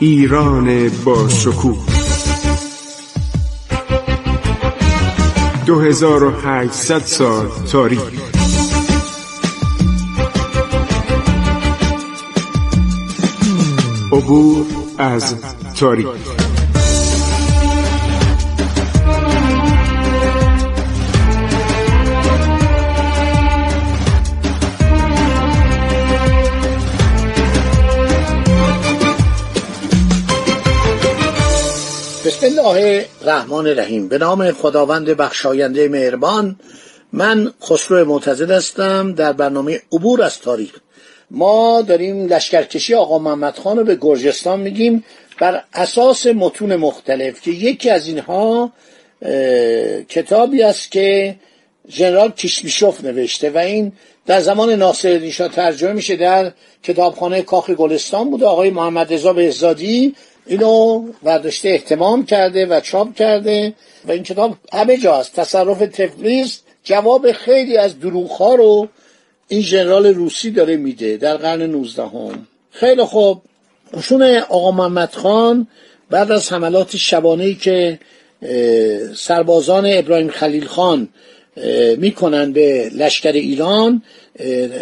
ایران با شکوه 2800 سال تاریخ، عبور از تاریخ. بسم الله الرحمن الرحیم. به نام خداوند بخشاینده مهربان. من خسرو منتظری هستم در برنامه عبور از تاریخ. ما داریم لشکرکشی آقا محمد خان رو به گرجستان میگیم بر اساس متون مختلف، که یکی از اینها کتابی است که ژنرال کیشمیش اوف نوشته و این در زمان ناصرالدین شاه ترجمه میشه، در کتابخانه کاخ گلستان بود. آقای محمد رضا بهزادی اینو ورداشته، اهتمام کرده و چاپ کرده و این کتاب همه جا هست. تصرف تفلیس جواب خیلی از دروغ‌ها رو این ژنرال روسی داره میده در قرن 19. خیلی خوب، قشون آقا محمد خان بعد از حملات شبانه‌ای که سربازان ابراهیم خلیل خان میکنن به لشکر ایران،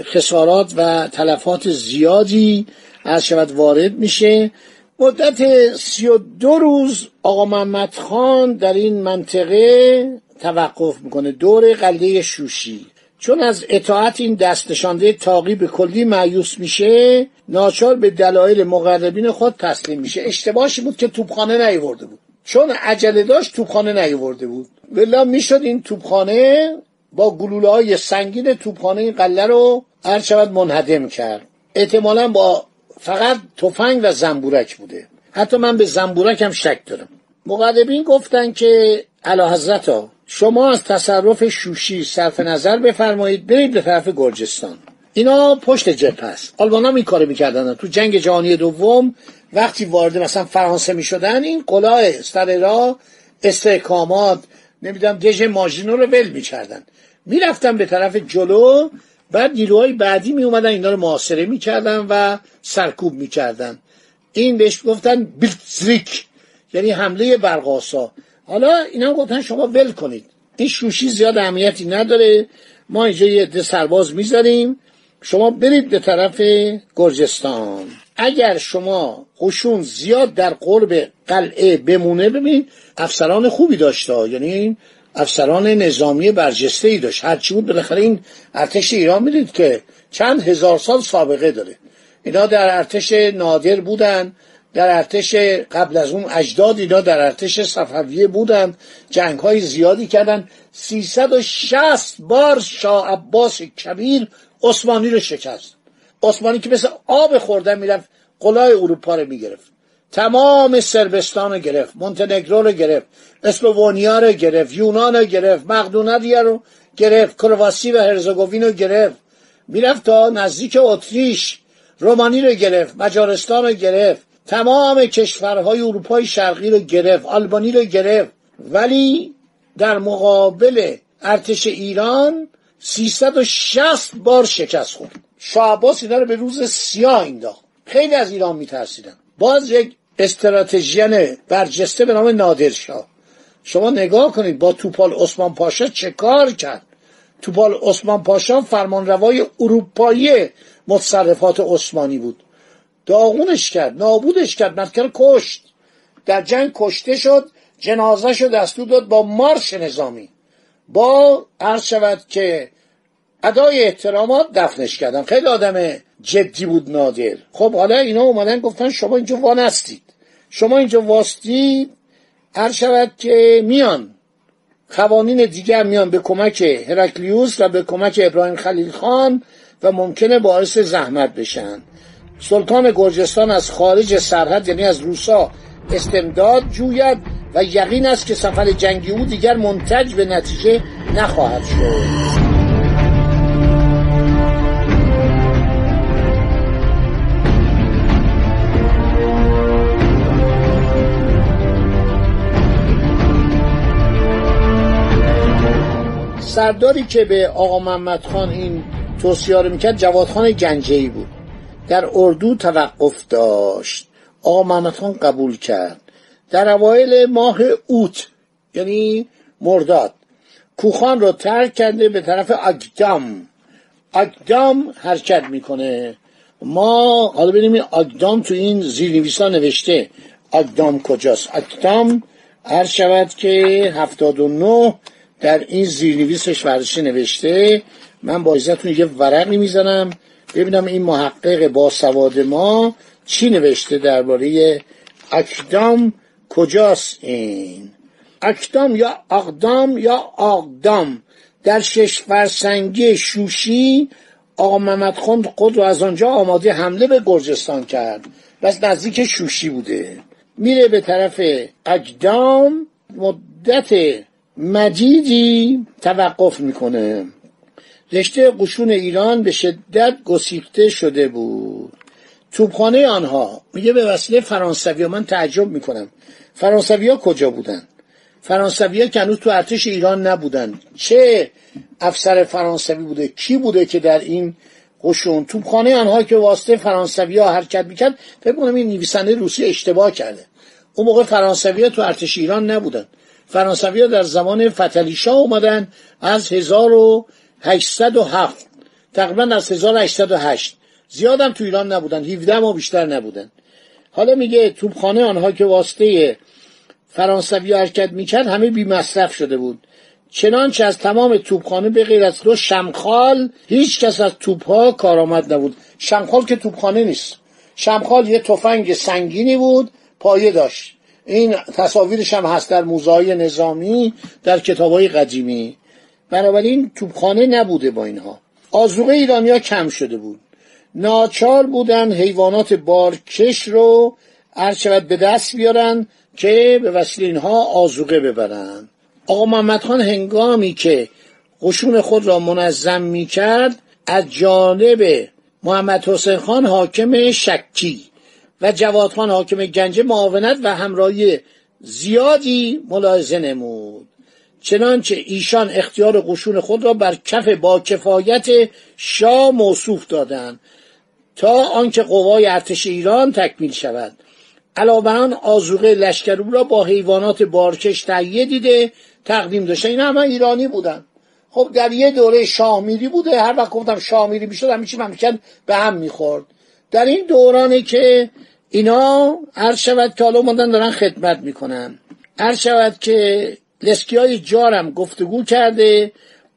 خسارات و تلفات زیادی از شود وارد میشه. مدت 32 روز آقا محمد خان در این منطقه توقف میکنه دور قلعه شوشی. چون از اطاعت این دست نشانده طاغی به کلی مایوس میشه، ناچار به دلایل مقربین خود تسلیم میشه. اشتباهش بود که توپخانه نیاورده بود، چون عجله داشت توپخانه نیاورده بود، ولی میشد این توپخانه با گلوله‌های سنگین توپخانه این قلعه رو هرچند منهدم کرد. احتمالاً با فقط تفنگ و زنبورک بوده. حتی من به زنبورک هم شک دارم. مقربین گفتن که اعلیحضرت ها شما از تصرف شوشی صرف نظر بفرمایید، برید به طرف گرجستان. اینا پشت جبهه است. آلمان هم این کارو میکردن. تو جنگ جهانی دوم وقتی وارد مثلا فرانسه میشدن، این قلعه سر راه، استحکامات، نمیدونم دژ ماژینو رو ول میکردن، میرفتن به طرف جلو. بعد نیروهای بعدی می اومدن اینا رو محاصره میکردن و سرکوب میکردن. این بهش گفتن بیلتزریک، یعنی حمله برق‌آسا. حالا اینا گفتن شما ول کنید، این شوشی زیاد اهمیتی نداره، ما اینجا یه عده سرباز میذاریم، شما برید به طرف گرجستان. اگر شما قشون زیاد در قرب قلعه بمونه، ببین افسران خوبی داشته، یعنی افسران نظامی برجسته‌ای داشت، هرچی بود بالاخره این ارتش ایران میدید که چند هزار سال سابقه داره. اینا در ارتش نادر بودن، در ارتش قبل از اون اجداد اینا در ارتش صفویه بودن، جنگ‌های زیادی کردن. 360 بار شاه عباس کبیر عثمانی رو شکست. عثمانی که مثل آب خوردن میرفت قلعه اروپا رو میگرفت، تمام سربستان رو گرفت، مونتنگرو رو گرفت، اسلوونیا رو گرفت، یونان رو گرفت، مقدونیه رو گرفت، کرواسی و هرزگوین رو گرفت، میرفت تا نزدیک اتریش، رومانی رو گرفت، مجارستان رو گرفت، تمام کشورهای اروپای شرقی رو گرفت، آلبانی رو گرفت. ولی در مقابل ارتش ایران 360 بار شکست خورد. شاه عباس اینا رو به روز سیاه انداخت. خیلی از ایران میترسیدن. باز یک استراتژیان برجسته به نام نادرشاه، شما نگاه کنید با توپال عثمان پاشا چه کار کرد. توپال عثمان پاشا فرمانروای اروپایی متصرفات عثمانی بود، داغونش کرد، نابودش کرد، متکر کشت، در جنگ کشته شد، جنازه شد دستور داد با مارش نظامی، با عرض شود که ادای احترامات دفنش کردن. خیلی آدم جدی بود نادر. خب حالا اینا اومدن گفتن شما اینجا وانستید، شما اینجا واستید، هر شود که میان قوانین دیگه میان به کمک هرکلیوس و به کمک ابراهیم خلیل خان و ممکنه باعث زحمت بشن. سلطان گرجستان از خارج سرحد یعنی از روسا استمداد جوید و یقین است که سفر جنگی او دیگر منتج به نتیجه نخواهد شد. سرداری که به آقا محمد خان این توصیه رو میکرد جواد خان گنجه‌ای بود. در اردو توقف داشت. آقا محمد خان قبول کرد. در اوایل ماه اوت یعنی مرداد کوخان رو ترک کرده به طرف آگدام. آگدام حرکت میکنه. ما حالا ببینیم آگدام تو این زیرنویسا نوشته آگدام کجاست. آگدام عرض شود که 79 در این زیرنویسش ورشی نوشته. من با اجازهتون یه ورقی میزنم ببینم این محقق باسواد ما چی نوشته درباره آگدام کجاست. این آگدام یا آقدام یا آقدام در شش فرسنگی شوشی آقا محمد خان خود رو از آنجا آماده حمله به گرجستان کرد. بس نزدیک شوشی بوده. میره به طرف آقدام مدت مجیدی توقف میکنه. رشته قشون ایران به شدت گسیخته شده بود. توپخانه آنها میگه به وسیله فرانسوی‌ها. من تعجب میکنم فرانسوی‌ها کجا بودن؟ فرانسوی‌ها که هنوز تو ارتش ایران نبودن. چه افسر فرانسوی بوده؟ کی بوده که در این قشون توپخانه آنها که واسطه فرانسوی‌ها حرکت میکرد؟ فکر کنم این نویسنده روسی اشتباه کرده. اون موقع فرانسوی‌ها تو ارتش ایران نبودن. فرانسوی‌ها در زمان فتحعلی‌شاه اومدن از 1807 تقریبا از 1808 زیادم تو ایران نبودن. 17 ماه بیشتر نبودن. حالا میگه توپخانه آنها که واسطه فرانسوی حرکت میکرد همه بی مصرف شده بود. چنانچه از تمام توپخانه به غیر از دو شمخال هیچ کس از توپها کارآمد نبود. شمخال که توپخانه نیست. شمخال یه تفنگ سنگینی بود پایه داشت. این تصاویرش هم هست در موزه‌های نظامی در کتاب‌های قدیمی. بنابراین توپخانه نبوده. با اینها آذوقه ایرانی‌ها کم شده بود. ناچار بودن حیوانات بارکش رو عرشبت به دست بیارن که به وسیله اینها آذوقه ببرن. آقا محمد خان هنگامی که قشون خود را منظم میکرد از جانب محمد حسین خان حاکم شکی و جواد خان حاکم گنجه معاونت و همراهی زیادی ملاحظه نمود. چنانچه ایشان اختیار قشون خود را بر کف با کفایت شاه موصوف دادند تا آنکه قوای ارتش ایران تکمیل شود. علاوه بر آن آذوقه لشکر او را با حیوانات بارکش تهیه دیده تقدیم داشته. اینا همه ایرانی بودن. خب در یه دوره شاه میری بوده. هر وقت گفتم شاه میری میشد همه چی ممکن به هم میخورد. در این دورانی که اینا عرض شود که حالا اومدن دارن خدمت میکنن. عرض شود که لسکیای جارم گفتگو کرده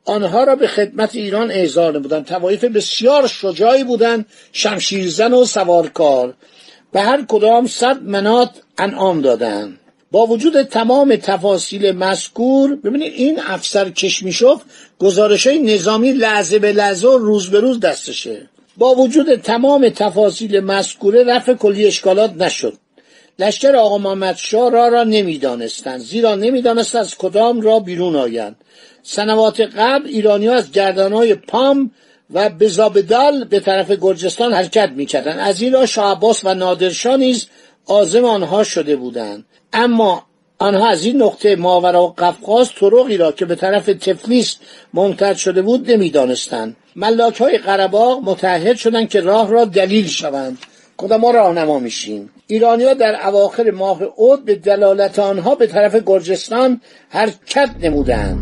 آنها را به خدمت ایران احضار نمودند. طوایف بسیار شجاعی بودند، شمشیرزن و سوارکار. به هر کدام 100 منات انعام دادند. با وجود تمام تفاصیل مذکور ببینید این افسر کیشمیش اوف گزارش‌های نظامی لحظه به لحظه و روز به روز دستشه. با وجود تمام تفاصیل مذکوره رفع کلی اشکالات نشد. لشکر آقا محمد شاه را نمیدانستند زیرا نمیدانستند از کدام را بیرون آیند. سنوات قبل ایرانی‌ها از گردانهای پام و بزابدال به طرف گرجستان حرکت می‌کردند. از این را شاه عباس و نادرشاه نیز عازم آنها شده بودند. اما آنها از این نقطه ماوراءقفقاز طرقی را که به طرف تفلیس ممتد شده بود نمیدانستند. ملاک‌های قره‌باغ متعهد شدند که راه را دلیل شوند. خودم ما راهنما میشیم. ایرانی‌ها در اواخر ماه اود به دلالت آنها به طرف گرجستان حرکت نمودند.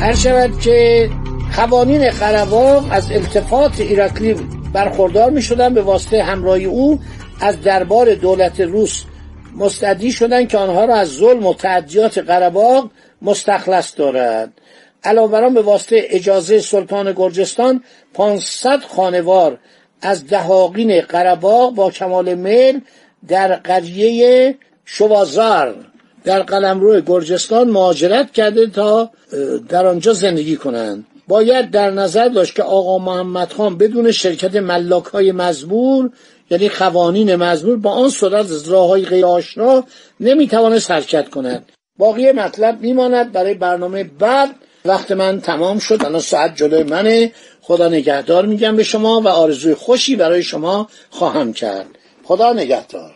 هر شود که قوانین قره‌باغ از التفات ایراکلی برخوردار می شدن. به واسطه همراهی او از دربار دولت روس مستدعی شدند که آنها را از ظلم و تعدیات قره‌باغ مستخلص دارد. علاوه بر آن به واسطه اجازه سلطان گرجستان 500 خانوار از دهاقین قره‌باغ با کمال میل در قریه شوازار در قلمرو گرجستان مهاجرت کرده تا در آنجا زندگی کنند. باید در نظر داشت که آقا محمد خان بدون شرکت ملاک‌های مزبور یعنی قوانین مزبور با آن صورت از راه‌های غیر آشنا نمی‌توانست حرکت کند. باقی مطلب میماند برای برنامه بعد. وقت من تمام شد، الان ساعت جلوی منه. خدا نگهدار میگم به شما و آرزوی خوشی برای شما خواهم کرد. خدا نگهدار.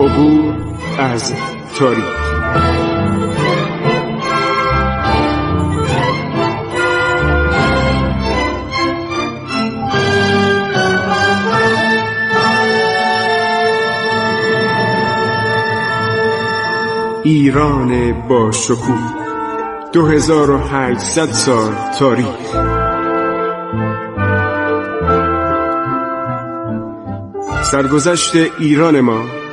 عبور از تاریخ. ایران با شکوه 2800 سال تاریخ. سرگذشت ایران ما